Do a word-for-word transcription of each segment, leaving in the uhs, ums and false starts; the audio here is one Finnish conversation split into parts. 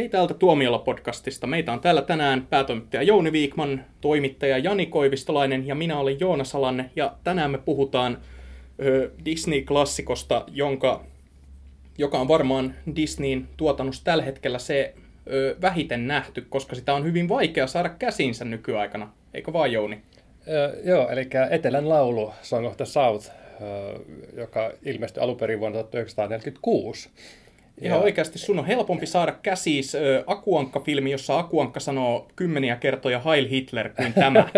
Hei täältä Tuomiolla-podcastista. Meitä on täällä tänään päätoimittaja Jouni Viikman, toimittaja Jani Koivistolainen ja minä olen Joonas Salanne. Ja tänään me puhutaan ö, Disney-klassikosta, jonka, joka on varmaan Disneyn tuotannossa tällä hetkellä se ö, vähiten nähty, koska sitä on hyvin vaikea saada käsiinsä nykyaikana. Eikö vaan, Jouni? Öö, joo, eli Etelän laulu, Song of the South, öö, joka ilmestyi alunperin vuonna tuhatyhdeksänsataaneljäkymmentäkuusi. Ihan ja oikeasti sun on helpompi saada käsiis ö, Akuankka-filmi, jossa Akuankka sanoo kymmeniä kertoja Heil Hitler kuin tämä.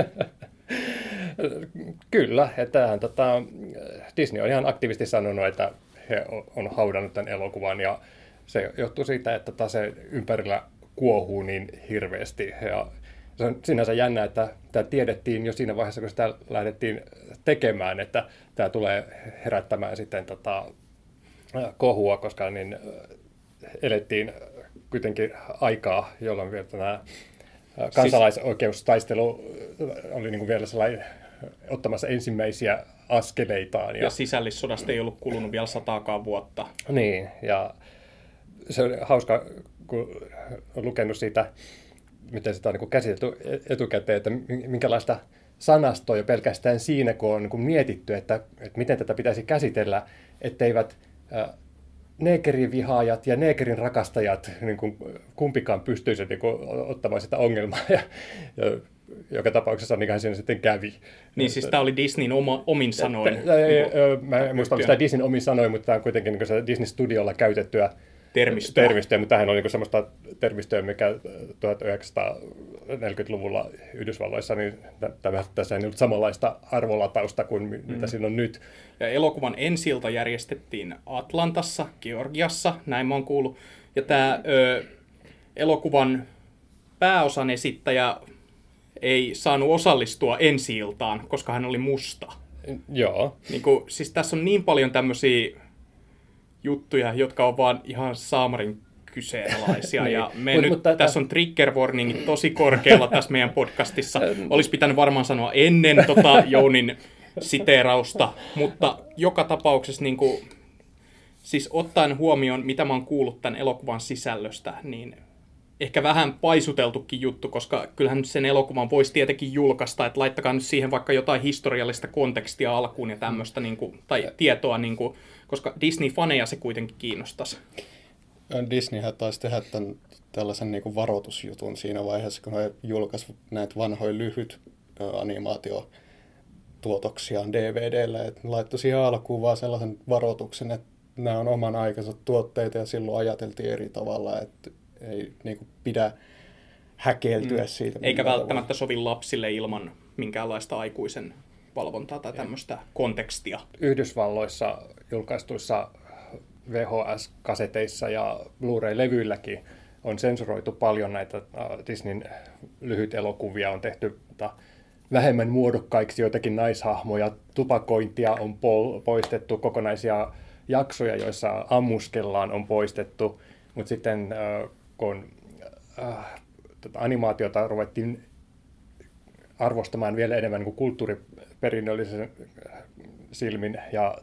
Kyllä, ja tämähän, tota, Disney on ihan aktiivisesti sanonut, että he on haudannut tämän elokuvan ja se johtuu siitä, että tota, se ympärillä kuohuu niin hirveästi. Ja se on sinänsä jännä, että tämä tiedettiin jo siinä vaiheessa, kun sitä lähdettiin tekemään, että tämä tulee herättämään sitten tota, kohua, koska niin elettiin kuitenkin aikaa, jolloin vielä tämä kansalaisoikeustaistelu oli niin kuin vielä sellainen ottamassa ensimmäisiä askeleitaan. Ja, ja sisällissodasta ei ollut kulunut vielä sataakaan vuotta. Niin, ja se on hauska, kun on lukenut siitä, miten sitä on niin kuin käsitelty etukäteen, että minkälaista sanastoa jo pelkästään siinä, kun on niin kuin mietitty, että, että miten tätä pitäisi käsitellä, etteivät neekerivihaajat ja neekerin rakastajat niin kuin kumpikaan pystyisivät niin kuin ottamaan sitä ongelmaa, ja, ja joka tapauksessa niinkähän siinä sitten kävi. Niin siis tämä oli Disneyn oma, omin sanoin. Ja, ja, ja, mä en muista, oliko tämä Disneyn omin sanoin, mutta tämä on kuitenkin niin kuin Disney-studiolla käytettyä termistöä. termistöä mutta tämähän on niin kuin sellaista termistöä, mikä tuhatyhdeksänsataaneljäkymmentäluvulla Yhdysvalloissa, niin tässä ei ollut samanlaista arvolatausta kuin mitä mm. siinä on nyt. Ja elokuvan ensi-ilta järjestettiin Atlantassa, Georgiassa, näin mä oon kuullut. Ja tämä ö, elokuvan pääosan esittäjä ei saanut osallistua ensi-iltaan, koska hän oli musta. Joo. Niin kun, siis tässä on niin paljon tämmöisiä juttuja, jotka on vaan ihan saamarin kyseenalaisia. Niin. Ja me mut, nyt, mutta tässä on trigger warningit tosi korkealla tässä meidän podcastissa. Olisi pitänyt varmaan sanoa ennen tota Jounin siteerausta, mutta joka tapauksessa niin kuin, siis ottaen huomioon, mitä mä oon kuullut tämän elokuvan sisällöstä, niin ehkä vähän paisuteltukin juttu, koska kyllähän nyt sen elokuvan voisi tietenkin julkaista, että laittakaa nyt siihen vaikka jotain historiallista kontekstia alkuun ja tämmöistä, niin kuin, tai tietoa, niin kuin, koska Disney-faneja se kuitenkin kiinnostaisi. Disneyhän taisi tehdä tämän, tällaisen niin kuin varoitusjutun siinä vaiheessa, kun he julkaisivat näitä vanhoja lyhyt animaatiotuotoksiaan D V D:llä, että laittoi siihen alkuun vaan sellaisen varoituksen, että nämä on oman aikansa tuotteita ja silloin ajateltiin eri tavalla, että ei niin kuin pidä häkeltyä mm. siitä. Eikä välttämättä tavalla sovi lapsille ilman minkäänlaista aikuisen valvontaa tai tämmöistä kontekstia. Yhdysvalloissa julkaistuissa V H S-kaseteissa ja Blu-ray-levyilläkin on sensuroitu paljon näitä Disneyn lyhytelokuvia, on tehty vähemmän muodokkaiksi joitakin naishahmoja, tupakointia on poistettu, kokonaisia jaksoja, joissa ammuskellaan, on poistettu. Mutta sitten kun animaatiota ruvettiin arvostamaan vielä enemmän kuin kulttuuriperinnöllisen silmin ja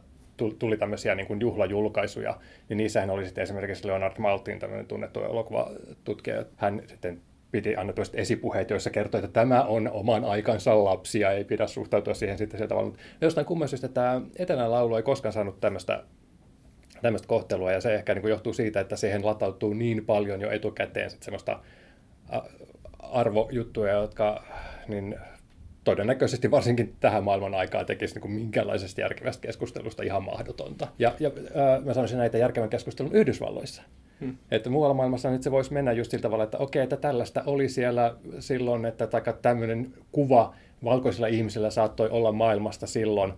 tuli tämmöisiä niin kuin juhlajulkaisuja, niin niissähän oli sitten esimerkiksi Leonard Maltin, tämmöinen tunnettu elokuvatutkija. Hän sitten piti annetuista esipuheita, joissa kertoi, että tämä on oman aikansa lapsia, ei pidä suhtautua siihen sitten sillä tavalla. Mutta jostain kumman syystä tämä Etelän laulu ei koskaan saanut tämmöistä tämmöistä kohtelua, ja se ehkä niin kuin johtuu siitä, että siihen latautuu niin paljon jo etukäteen sitten semmoista arvojuttuja, jotka niin todennäköisesti varsinkin tähän maailman aikaan tekisi niin kuin minkäänlaisesta järkevästä keskustelusta ihan mahdotonta. Ja, ja äh, mä sanoisin näitä järkevän keskustelun Yhdysvalloissa. Hmm. Että muualla maailmassa nyt se voisi mennä just sillä tavalla, että okei, että tällaista oli siellä silloin, että tämmöinen kuva valkoisilla ihmisillä saattoi olla maailmasta silloin,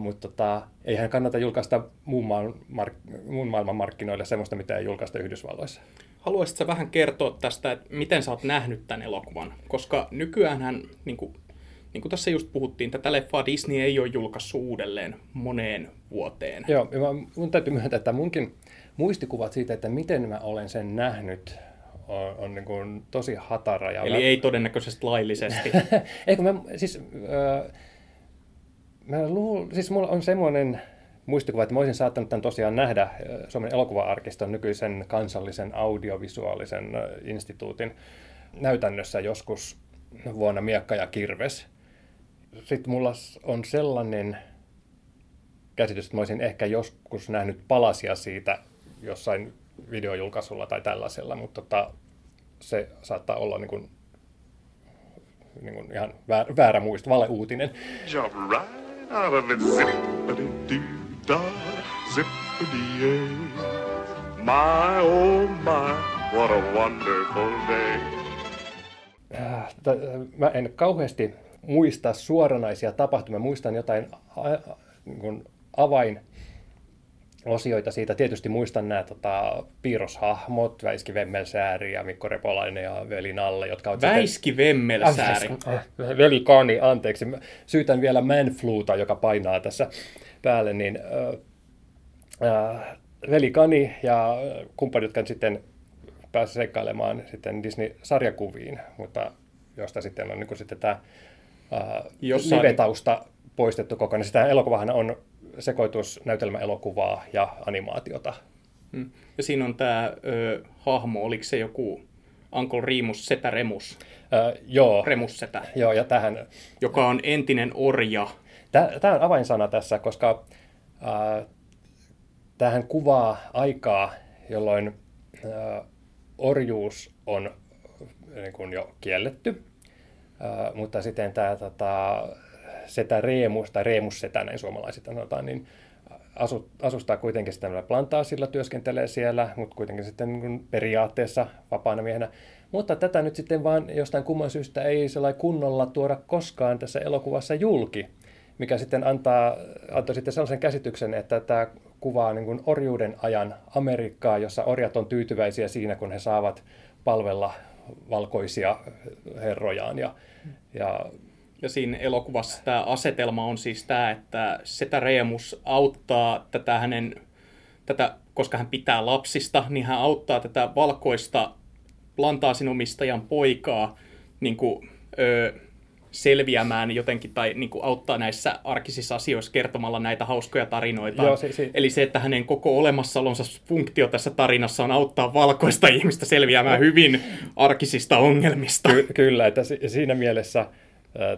mutta tota, eihän kannata julkaista muun, maan, mark, muun maailman markkinoille sellaista, mitä ei julkaista Yhdysvalloissa. Haluaisitko vähän kertoa tästä, että miten sä oot nähnyt tämän elokuvan? Koska nykyäänhän, niin kuin, niin kuin tässä just puhuttiin, tätä leffaa Disney ei ole julkaissut uudelleen moneen vuoteen. Joo, mä, mun täytyy myöntää, että munkin muistikuvat siitä, että miten mä olen sen nähnyt, on, on niin kuin tosi hatara. Ja eli mä ei todennäköisesti laillisesti. Eikö mä, siis Äh, Mä luul, siis mulla on semmoinen muistikuva, että mä olisin saattanut tämän tosiaan nähdä Suomen elokuva-arkiston nykyisen kansallisen audiovisuaalisen instituutin näytännössä joskus vuonna Miekka ja kirves. Sitten mulla on sellainen käsitys, että mä olisin ehkä joskus nähnyt palasia siitä jossain videojulkaisulla tai tällaisella, mutta tota, se saattaa olla niin kuin, niin kuin ihan väärä, väärä muisto, valeuutinen. My oh my, what a wonderful day. Mä en kauheasti muista suoranaisia tapahtumia, muistan jotain niin kuin avainosioita siitä. Tietysti muistan nämä tota, piirroshahmot, Väiski Vemmelsääri ja Mikko Repolainen ja Veli Nalle, jotka ovat... Väiski sitten... Vemmelsääri. Ah, Veli Kani, anteeksi. Syytän vielä Manfluuta, joka painaa tässä päälle. Niin, äh, Veli Kani ja kumppanit, jotka sitten pääsivät seikkailemaan sitten Disney-sarjakuviin, mutta josta sitten on niin kuin sitten tämä äh, jossain... live-tausta poistettu kokonaan. Sitä elokuvahan on sekoitus näytelmäelokuvaa ja animaatiota. Hmm. Ja siinä on tämä ö, hahmo, oliko se joku Uncle Remus, Setä Remus? Ö, joo. Remus Setä. Joo, ja tähän... Joka on entinen orja. Tämä on avainsana tässä, koska äh, tämähän kuvaa aikaa, jolloin äh, orjuus on niin kuin jo kielletty, äh, mutta sitten tämä... Tota, Setä Remus, tai Remus Setä, näin suomalaiset sanotaan, niin asustaa kuitenkin sitten plantaasilla, työskentelee siellä, mutta kuitenkin sitten periaatteessa vapaana miehenä. Mutta tätä nyt sitten vaan jostain kumman syystä ei sellainen kunnolla tuoda koskaan tässä elokuvassa julki, mikä sitten antaa, antaa sitten sellaisen käsityksen, että tämä kuvaa niin kuin orjuuden ajan Amerikkaa, jossa orjat on tyytyväisiä siinä, kun he saavat palvella valkoisia herrojaan ja... ja Ja siinä elokuvassa tämä asetelma on siis tämä, että Setä Remus auttaa tätä hänen, tätä, koska hän pitää lapsista, niin hän auttaa tätä valkoista plantaasinomistajan poikaa niin kuin, ö, selviämään jotenkin tai niin kuin auttaa näissä arkisissa asioissa kertomalla näitä hauskoja tarinoita. Joo, se, se. Eli se, että hänen koko olemassaolonsa funktio tässä tarinassa on auttaa valkoista ihmistä selviämään hyvin arkisista ongelmista. Ky- kyllä, että siinä mielessä...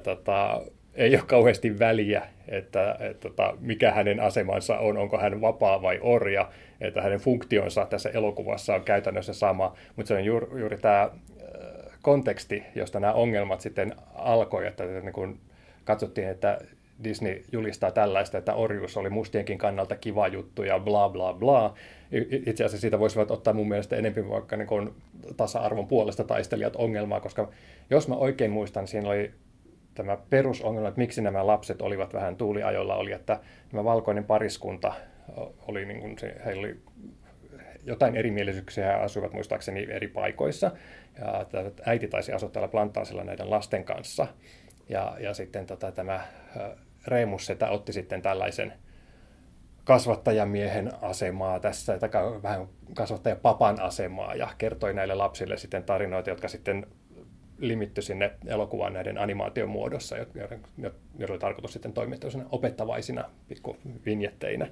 Tota, ei ole kauheasti väliä, että, että, että mikä hänen asemansa on, onko hän vapaa vai orja, että hänen funktionsa tässä elokuvassa on käytännössä sama, mutta se on juuri, juuri tämä konteksti, josta nämä ongelmat sitten alkoi, että niin kun katsottiin, että Disney julistaa tällaista, että orjuus oli mustienkin kannalta kiva juttu ja bla bla bla. Itse asiassa siitä voisivat ottaa mun mielestä enemmän vaikka niin kun tasa-arvon puolesta taistelijat ongelmaa, koska jos mä oikein muistan, siinä oli tämä perusongelma, että miksi nämä lapset olivat vähän tuuliajolla, oli, että tämä valkoinen pariskunta, oli niin kuin se, heillä oli jotain erimielisyyksiä, he asuivat muistaakseni eri paikoissa. Ja äiti taisi asua täällä plantaasilla näiden lasten kanssa. Ja, ja sitten tota, tämä Remus Setä otti sitten tällaisen kasvattajamiehen asemaa tässä, tai vähän kasvattajapapan asemaa, ja kertoi näille lapsille sitten tarinoita, jotka sitten limitty sinne elokuvaan näiden animaation muodossa, joilla oli tarkoitus sitten toimia opettavaisina pikkuvinjetteinä.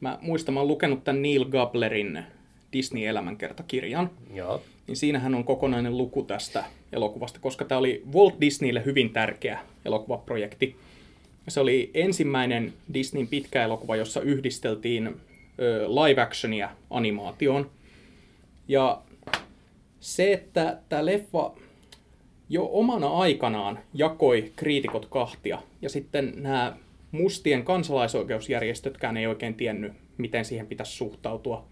Mä muistan, mä oon lukenut tämän Neil Gablerin Disney-elämänkertakirjan. Joo. Niin siinähän on kokonainen luku tästä elokuvasta, koska tämä oli Walt Disneylle hyvin tärkeä elokuvaprojekti. Se oli ensimmäinen Disneyn pitkä elokuva, jossa yhdisteltiin live actionia animaatioon. Ja se, että tämä leffa jo omana aikanaan jakoi kriitikot kahtia, ja sitten nämä mustien kansalaisoikeusjärjestötkään ei oikein tiennyt, miten siihen pitäisi suhtautua,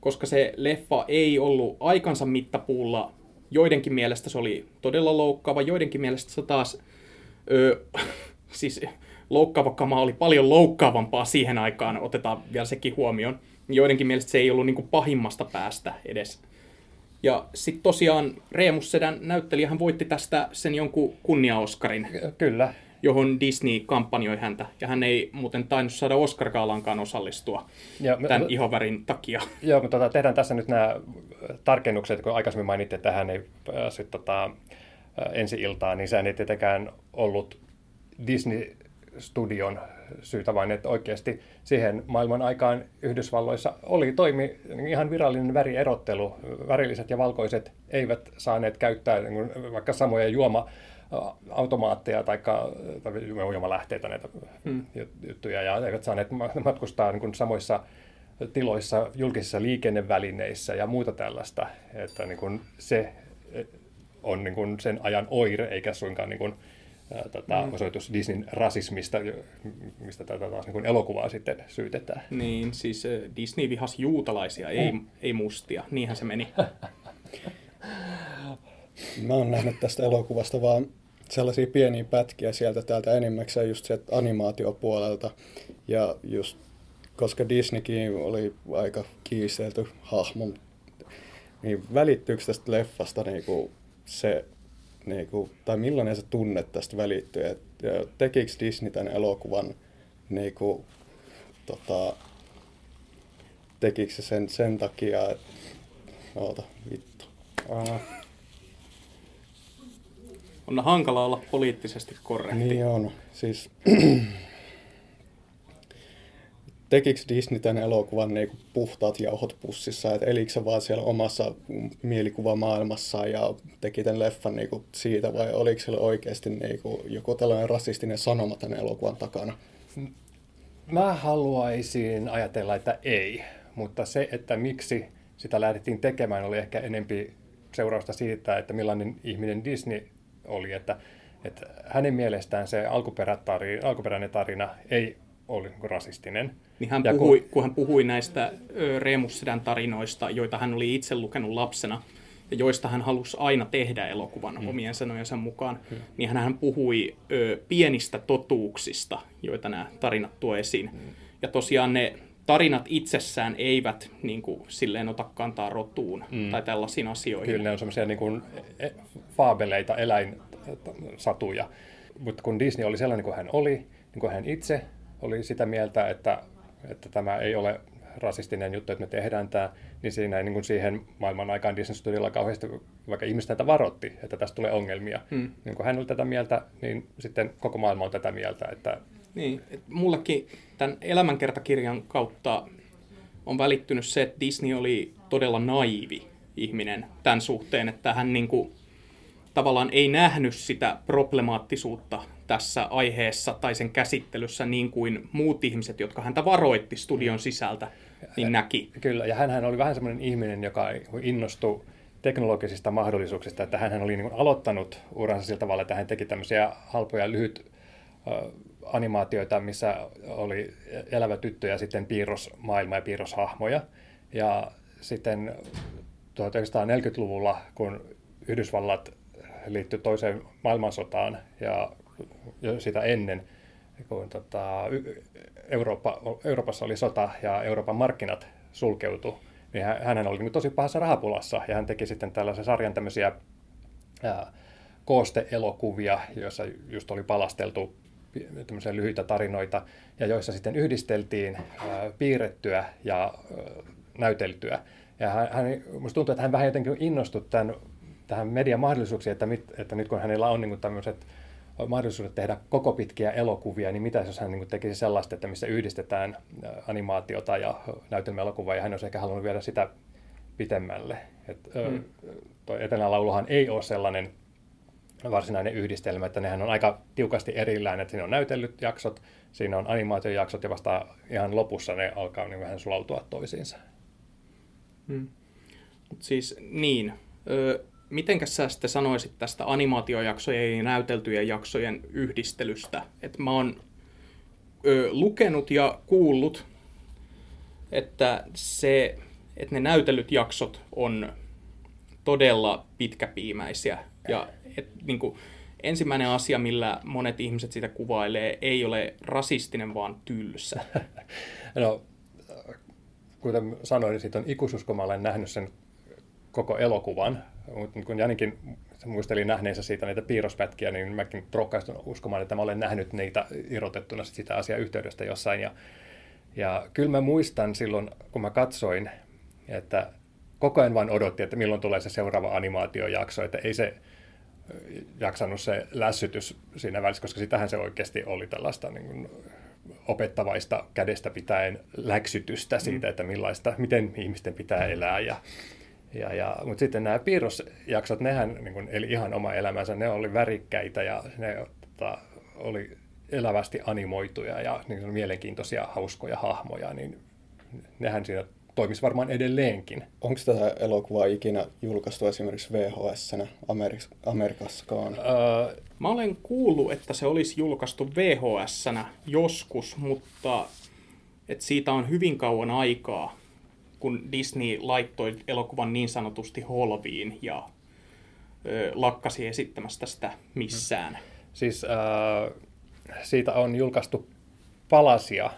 koska se leffa ei ollut aikansa mittapuulla. Joidenkin mielestä se oli todella loukkaava, joidenkin mielestä se taas, ö, siis loukkaava kama oli paljon loukkaavampaa siihen aikaan, otetaan vielä sekin huomioon. Joidenkin mielestä se ei ollut niin kuin pahimmasta päästä edes. Ja sitten tosiaan Remus Sedän näyttelijähän voitti tästä sen jonkun kunnia-Oscarin, kyllä, johon Disney kampanjoi häntä. Ja hän ei muuten tainnut saada Oscar-gaalankaan osallistua ja tämän me, ihovärin takia. Joo, mutta tota, tehdään tässä nyt nämä tarkennukset, kun aikaisemmin mainittiin, että hän ei päässyt tota, ensi iltaan, niin sehän ei tietenkään ollut Disney-studion syytä, vaan että oikeasti siihen maailman aikaan Yhdysvalloissa oli toimi ihan virallinen värierottelu. Värilliset ja valkoiset eivät saaneet käyttää niin vaikka samoja juoma automaatteja tai juomalähteitä näitä mm. juttuja, ja eivät saaneet matkustaa niin samoissa tiloissa julkisissa liikennevälineissä ja muuta tällaista, että niin kuin se on niin kuin sen ajan oire, eikä suinkaan niin kuin, ää, tota, mm. osoitus Disneyn rasismista, mistä tätä taas niin kuin elokuvaa sitten syytetään. Niin, siis ä, Disney vihasi juutalaisia, mm. ei, ei mustia. Niinhän se meni. Mä oon nähnyt tästä elokuvasta vaan sellaisia pieniä pätkiä sieltä täältä, enimmäkseen just sieltä animaatiopuolelta, ja just koska Disneykin oli aika kiistelty hahmo, niin välittyykö tästä leffasta niinku se, niinku, tai millainen se tunne tästä välittyy? Et, tekikö Disney tämän elokuvan, niinku, tota, tekikö se sen, sen takia, että oota, vittu. Ah. On hankala olla poliittisesti korrekti. Niin on, siis... Tekikö Disney tämän elokuvan niin kuin puhtaat jauhot pussissa, että elikö se vaan siellä omassa mielikuvamaailmassaan ja teki tämän leffan niin kuin siitä, vai oliko siellä oikeasti niin kuin joku tällainen rasistinen sanoma tämän elokuvan takana? Mä haluaisin ajatella, että ei, mutta se, että miksi sitä lähdettiin tekemään, oli ehkä enempi seurausta siitä, että millainen ihminen Disney oli, että, että hänen mielestään se alkuperätarina, alkuperäinen tarina ei oli rasistinen. Niin hän puhui, kun... kun hän puhui näistä Remus-sedän tarinoista, joita hän oli itse lukenut lapsena, ja joista hän halusi aina tehdä elokuvan mm. omien sanojensa mukaan, mm. niin hän puhui ö, pienistä totuuksista, joita nämä tarinat tuo esiin. Mm. Ja tosiaan ne tarinat itsessään eivät niin kuin, silleen ota kantaa rotuun mm. tai tällaisiin asioihin. Kyllä ne on sellaisia niin kuin, faabeleita, eläinsatuja. Mutta kun Disney oli sellainen kuin hän oli, niin kuin hän itse, oli sitä mieltä, että, että tämä ei ole rasistinen juttu, että me tehdään tämä, niin siinä ei niin kuin siihen maailman aikaan Disney Studiolla kauheasti, vaikka ihmiset näitä varoitti, että tästä tulee ongelmia. Mm. Niin kun hän oli tätä mieltä, niin sitten koko maailma on tätä mieltä. Että... Niin, et mullekin tämän elämänkertakirjan kautta on välittynyt se, että Disney oli todella naivi ihminen tämän suhteen, että hän niin kuin tavallaan ei nähnyt sitä problemaattisuutta tässä aiheessa tai sen käsittelyssä niin kuin muut ihmiset, jotka häntä varoitti studion sisältä, niin näki. Kyllä, ja hänhän oli vähän semmoinen ihminen, joka innostui teknologisista mahdollisuuksista, että hänhän oli niin kuin aloittanut uransa sillä tavalla, että hän teki tämmöisiä halpoja lyhyt animaatioita, missä oli elävä tyttö ja sitten piirrosmaailma ja piirroshahmoja. Ja sitten tuhatyhdeksänsataaneljäkymmentäluvulla, kun Yhdysvallat liittyi toiseen maailmansotaan ja jo sitä ennen, kun tota, Eurooppa, Euroopassa oli sota ja Euroopan markkinat sulkeutui, niin hän oli tosi pahassa rahapulassa, ja hän teki sitten tällaisen sarjan tämmöisiä ää, kooste-elokuvia, joissa just oli palasteltu tämmöisiä lyhyitä tarinoita, ja joissa sitten yhdisteltiin ää, piirrettyä ja ää, näyteltyä. Ja hän, hän, musta tuntuu, että hän vähän jotenkin innostui tämän, tähän median mahdollisuuksiin, että, mit, että nyt kun hänellä on niin kuin tämmöiset mahdollisuudet tehdä koko pitkiä elokuvia, niin mitä jos hän niin tekisi sellaista, että missä yhdistetään animaatiota ja näytelmäelokuvaa, ja hän olisi ehkä halunnut viedä sitä pitemmälle. Et, mm. Etelän lauluhan ei ole sellainen varsinainen yhdistelmä, että nehän on aika tiukasti erillään, että siinä on näytellyt jaksot, siinä on animaatiojaksot, ja vasta ihan lopussa ne alkaa niin vähän sulautua toisiinsa. Mm. Mut siis niin. Ö- Mitenkäs sä sitten sanoisit tästä animaatiojaksojen ja näyteltyjen jaksojen yhdistelystä? Et mä oon ö, lukenut ja kuullut, että, se, että ne näytellyt jaksot on todella pitkäpiimäisiä. Ja et, niin kun, ensimmäinen asia, millä monet ihmiset sitä kuvailee, ei ole rasistinen, vaan tylsä. No, kuten sanoin, niin siitä on ikuisuus, kun mä olen nähnyt sen koko elokuvan. Mutta kun Janikin muisteli nähneensä siitä näitä piirrospätkiä, niin mäkin rohkaistun uskomaan, että mä olen nähnyt niitä irrotettuna sitä asiaa yhteydestä jossain. Ja, ja kyllä mä muistan silloin, kun mä katsoin, että koko ajan vaan odotti, että milloin tulee se seuraava animaatiojakso, että ei se jaksanut se lässytys siinä välissä, koska sitähän se oikeasti oli tällaista niin kuin opettavaista kädestä pitäen läksytystä siitä, että millaista, miten ihmisten pitää elää. Ja, ja, ja, mutta sitten nämä piirrosjaksot, nehän niin kuin, eli ihan oma elämänsä, ne oli värikkäitä ja ne tota, oli elävästi animoituja ja niin kuin, mielenkiintoisia, hauskoja hahmoja, niin nehän siinä toimisi varmaan edelleenkin. Onko tätä elokuvaa ikinä julkaistu esimerkiksi V H S-nä Amerik- Amerikassakaan? Öö, mä olen kuullut, että se olisi julkaistu V H S-nä joskus, mutta et siitä on hyvin kauan aikaa, kun Disney laittoi elokuvan niin sanotusti holviin ja ö, lakkasi esittämästä sitä missään. Siis öö, siitä on julkaistu palasia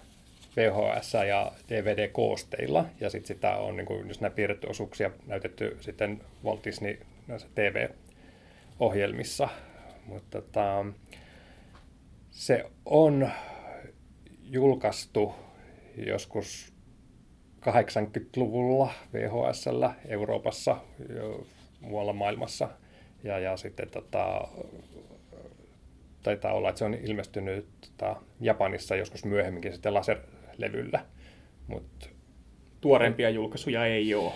V H S- ja D V D-koosteilla, ja sitten sitä on, niin kun, jos nämä piirretty osuuksia, näytetty sitten Walt Disney T V-ohjelmissa. Mutta tota, se on julkaistu joskus kahdeksankymmentäluvulla V H S:llä Euroopassa, muualla maailmassa, ja, ja sitten tota, taitaa olla, että se on ilmestynyt tota, Japanissa joskus myöhemminkin sitten laser levyllä, mutta tuorempia julkaisuja ei ole.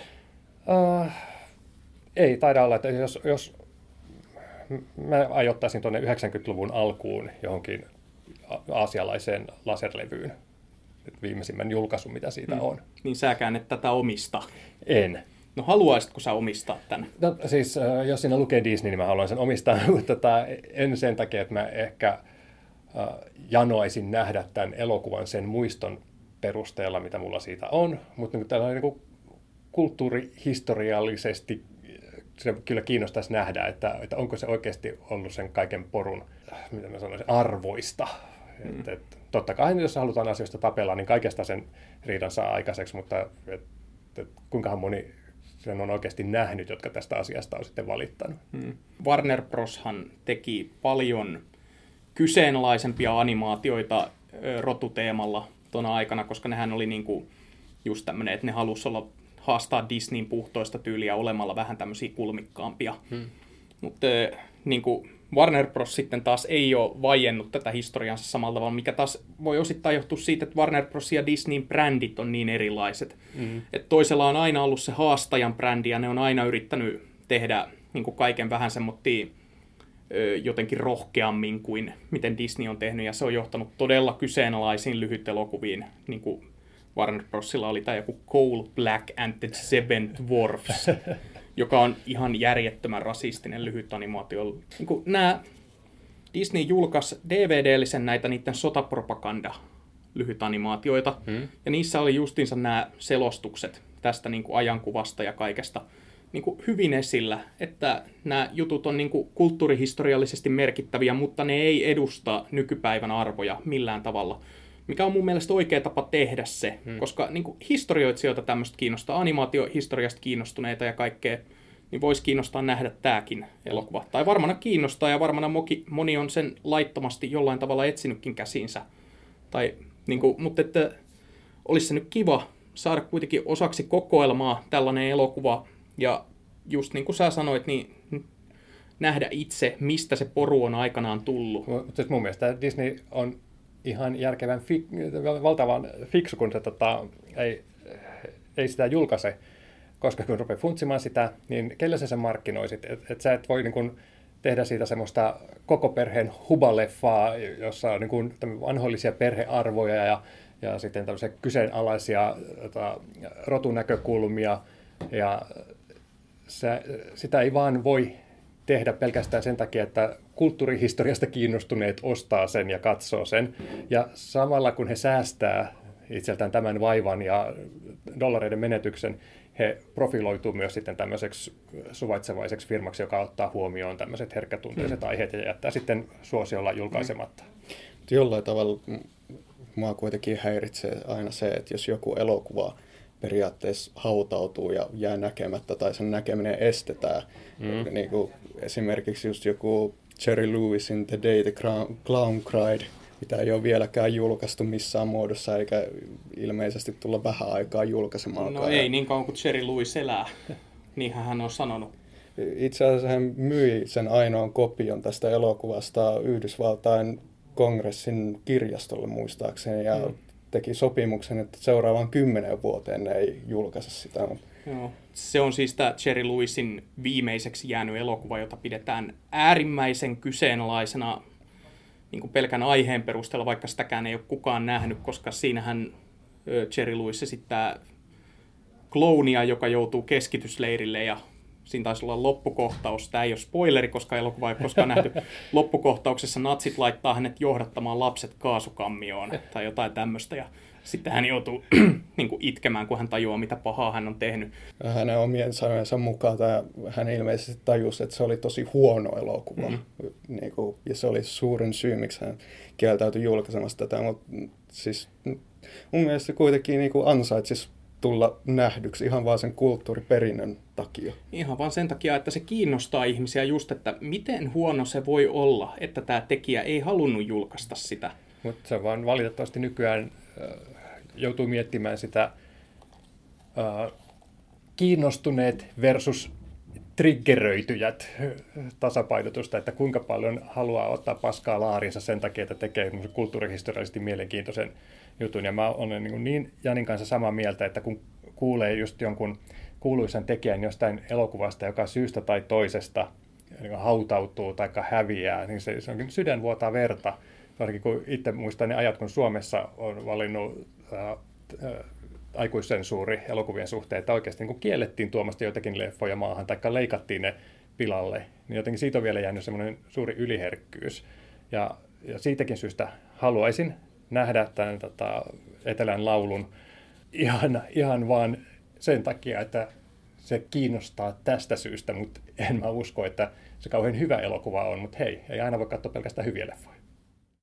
Uh, ei taida olla, että jos, jos mä ajoittaisin tuonne yhdeksänkymmentäluvun alkuun johonkin aasialaiseen laserlevyyn, nyt viimeisimmän julkaisun, mitä siitä mm. on. Niin säkään et tätä omista. En. No haluaisitko sä omistaa tämän? No siis, jos siinä lukee Disney, niin mä haluan sen omistaa, mutta tota, en sen takia, että mä ehkä janoisin nähdä tämän elokuvan sen muiston perusteella, mitä mulla siitä on, mutta niin tällainen niin kulttuurihistoriallisesti se kyllä kiinnostaisi nähdä, että, että onko se oikeasti ollut sen kaiken porun, mitä mä sanoisin, arvoista. Mm. Et, et, totta kai, jos halutaan asioista tapella, niin kaikesta sen riidan saa aikaiseksi, mutta et, et, kuinkahan moni sen on oikeasti nähnyt, jotka tästä asiasta on sitten valittanut. Mm. Warner Broshan teki paljon kyseenalaisempia animaatioita rotuteemalla tuona aikana, koska nehän oli niinku just tämmöinen, että ne halusi olla, haastaa Disneyn puhtoista tyyliä olemalla vähän tämmöisiä kulmikkaampia. Hmm. Mutta niinku Warner Bros. Sitten taas ei ole vaiennut tätä historiansa samalla tavalla, mikä taas voi osittain johtua siitä, että Warner Bros. Ja Disneyn brändit on niin erilaiset. Hmm. Et toisella on aina ollut se haastajan brändi ja ne on aina yrittänyt tehdä niinku kaiken vähän semmoittia jotenkin rohkeammin kuin miten Disney on tehnyt, ja se on johtanut todella kyseenalaisiin lyhytelokuviin, niin kuin Warner Brosilla oli tämä joku Cole Black and the Seven Dwarfs, joka on ihan järjettömän rasistinen lyhyt animaatio. Niin kuin nämä Disney julkaisi D V D-lisen näitä niiden sotapropaganda-lyhyt animaatioita, hmm. ja niissä oli justiinsa nämä selostukset tästä niin kuin ajankuvasta ja kaikesta, niin kuin hyvin esillä, että nämä jutut on niin kuin kulttuurihistoriallisesti merkittäviä, mutta ne ei edusta nykypäivän arvoja millään tavalla, mikä on mun mielestä oikea tapa tehdä se, hmm. koska niin kuin historioitsijoita tämmöistä kiinnostaa, animaatiohistoriasta kiinnostuneita ja kaikkea, niin voisi kiinnostaa nähdä tämäkin elokuva. Tai varmana kiinnostaa ja varmana moni on sen laittomasti jollain tavalla etsinytkin käsiinsä. Tai, niin kuin, mutta että olisi se nyt kiva saada kuitenkin osaksi kokoelmaa tällainen elokuva, ja just niin kuin sä sanoit, niin nähdä itse, mistä se poru on aikanaan tullut. Mutta mun mielestä Disney on ihan järkevän, fi- valtavan fiksu, kun se tota, ei, ei sitä julkaise, koska kun rupeaa funtsimaan sitä, niin kelle sä sen markkinoisit? Että et sä et voi niin kun tehdä siitä semmoista koko perheen hubaleffaa, jossa on niin kun vanhollisia perhearvoja ja, ja sitten tämmöisiä kyseenalaisia tota, rotunäkökulmia, ja se, sitä ei vaan voi tehdä pelkästään sen takia, että kulttuurihistoriasta kiinnostuneet ostaa sen ja katsoo sen. Ja samalla kun he säästää itseltään tämän vaivan ja dollareiden menetyksen, he profiloituu myös sitten tämmöiseksi suvaitsevaiseksi firmaksi, joka ottaa huomioon tämmöiset herkkätunteiset mm. aiheet ja jättää sitten suosiolla julkaisematta. Jollain tavalla mua kuitenkin häiritsee aina se, että jos joku elokuva periaatteessa hautautuu ja jää näkemättä tai sen näkeminen estetään. Mm. Niin kuin esimerkiksi just joku Jerry Lewisin The Day the Clown Cried, mitä ei ole vieläkään julkaistu missään muodossa eikä ilmeisesti tulla vähän aikaa julkaisemaan. No ei niin kauan kuin Jerry Lewis elää, niinhän hän on sanonut. Itse asiassa hän myi sen ainoan kopion tästä elokuvasta Yhdysvaltain kongressin kirjastolle muistaakseni ja mm. teki sopimuksen, että seuraavaan kymmenen vuoteen ne ei julkaise sitä. Joo. Se on siis tämä Jerry Lewisin viimeiseksi jäänyt elokuva, jota pidetään äärimmäisen kyseenalaisena niin kuin pelkän aiheen perusteella, vaikka sitäkään ei ole kukaan nähnyt, koska siinähän Jerry Lewis esittää klounia, joka joutuu keskitysleirille ja siinä taisi olla loppukohtaus. Tämä ei ole spoileri, koska elokuva ei koskaan nähty. Loppukohtauksessa natsit laittaa hänet johdattamaan lapset kaasukammioon tai jotain tämmöistä. Ja sitten hän joutuu niin kuin itkemään, kun hän tajuaa, mitä pahaa hän on tehnyt. Hänen omien sanojensa mukaan hän ilmeisesti tajusi, että se oli tosi huono elokuva. Mm-hmm. Niin kuin, ja se oli suurin syy, miksi hän kieltäytyi julkaisemasta tätä. Mutta siis, mun mielestä kuitenkin niin kuin ansaitsisi tulla nähdyksi ihan vaan sen kulttuuriperinnön takia. Ihan vaan sen takia, että se kiinnostaa ihmisiä just, että miten huono se voi olla, että tämä tekijä ei halunnut julkaista sitä. Mutta se vaan valitettavasti nykyään äh, joutuu miettimään sitä äh, kiinnostuneet versus triggeröityjät tasapainotusta, että kuinka paljon haluaa ottaa paskaa laariinsa sen takia, että tekee kulttuurihistoriallisesti mielenkiintoisen jutun. Ja mä olen niin, niin Janin kanssa samaa mieltä, että kun kuulee just jonkun kuuluisan tekijän jostain elokuvasta, joka syystä tai toisesta niin hautautuu tai häviää, niin se, se onkin sydän vuotaa verta. Varsinkin kun itse muistan ne ajat, kun Suomessa on valinnut äh, äh, aikuissensuuri elokuvien suhteen, että oikeasti niin kun kiellettiin tuomasta jotakin leffoja maahan tai leikattiin ne pilalle, niin jotenkin siitä on vielä jäänyt semmoinen suuri yliherkkyys. Ja, ja siitäkin syystä haluaisin nähdä tämän tota, Etelän laulun ihan, ihan vaan sen takia, että se kiinnostaa tästä syystä, mutta en mä usko, että se kauhean hyvä elokuva on, mutta hei, ei aina voi katsoa pelkästään hyviä leffoja.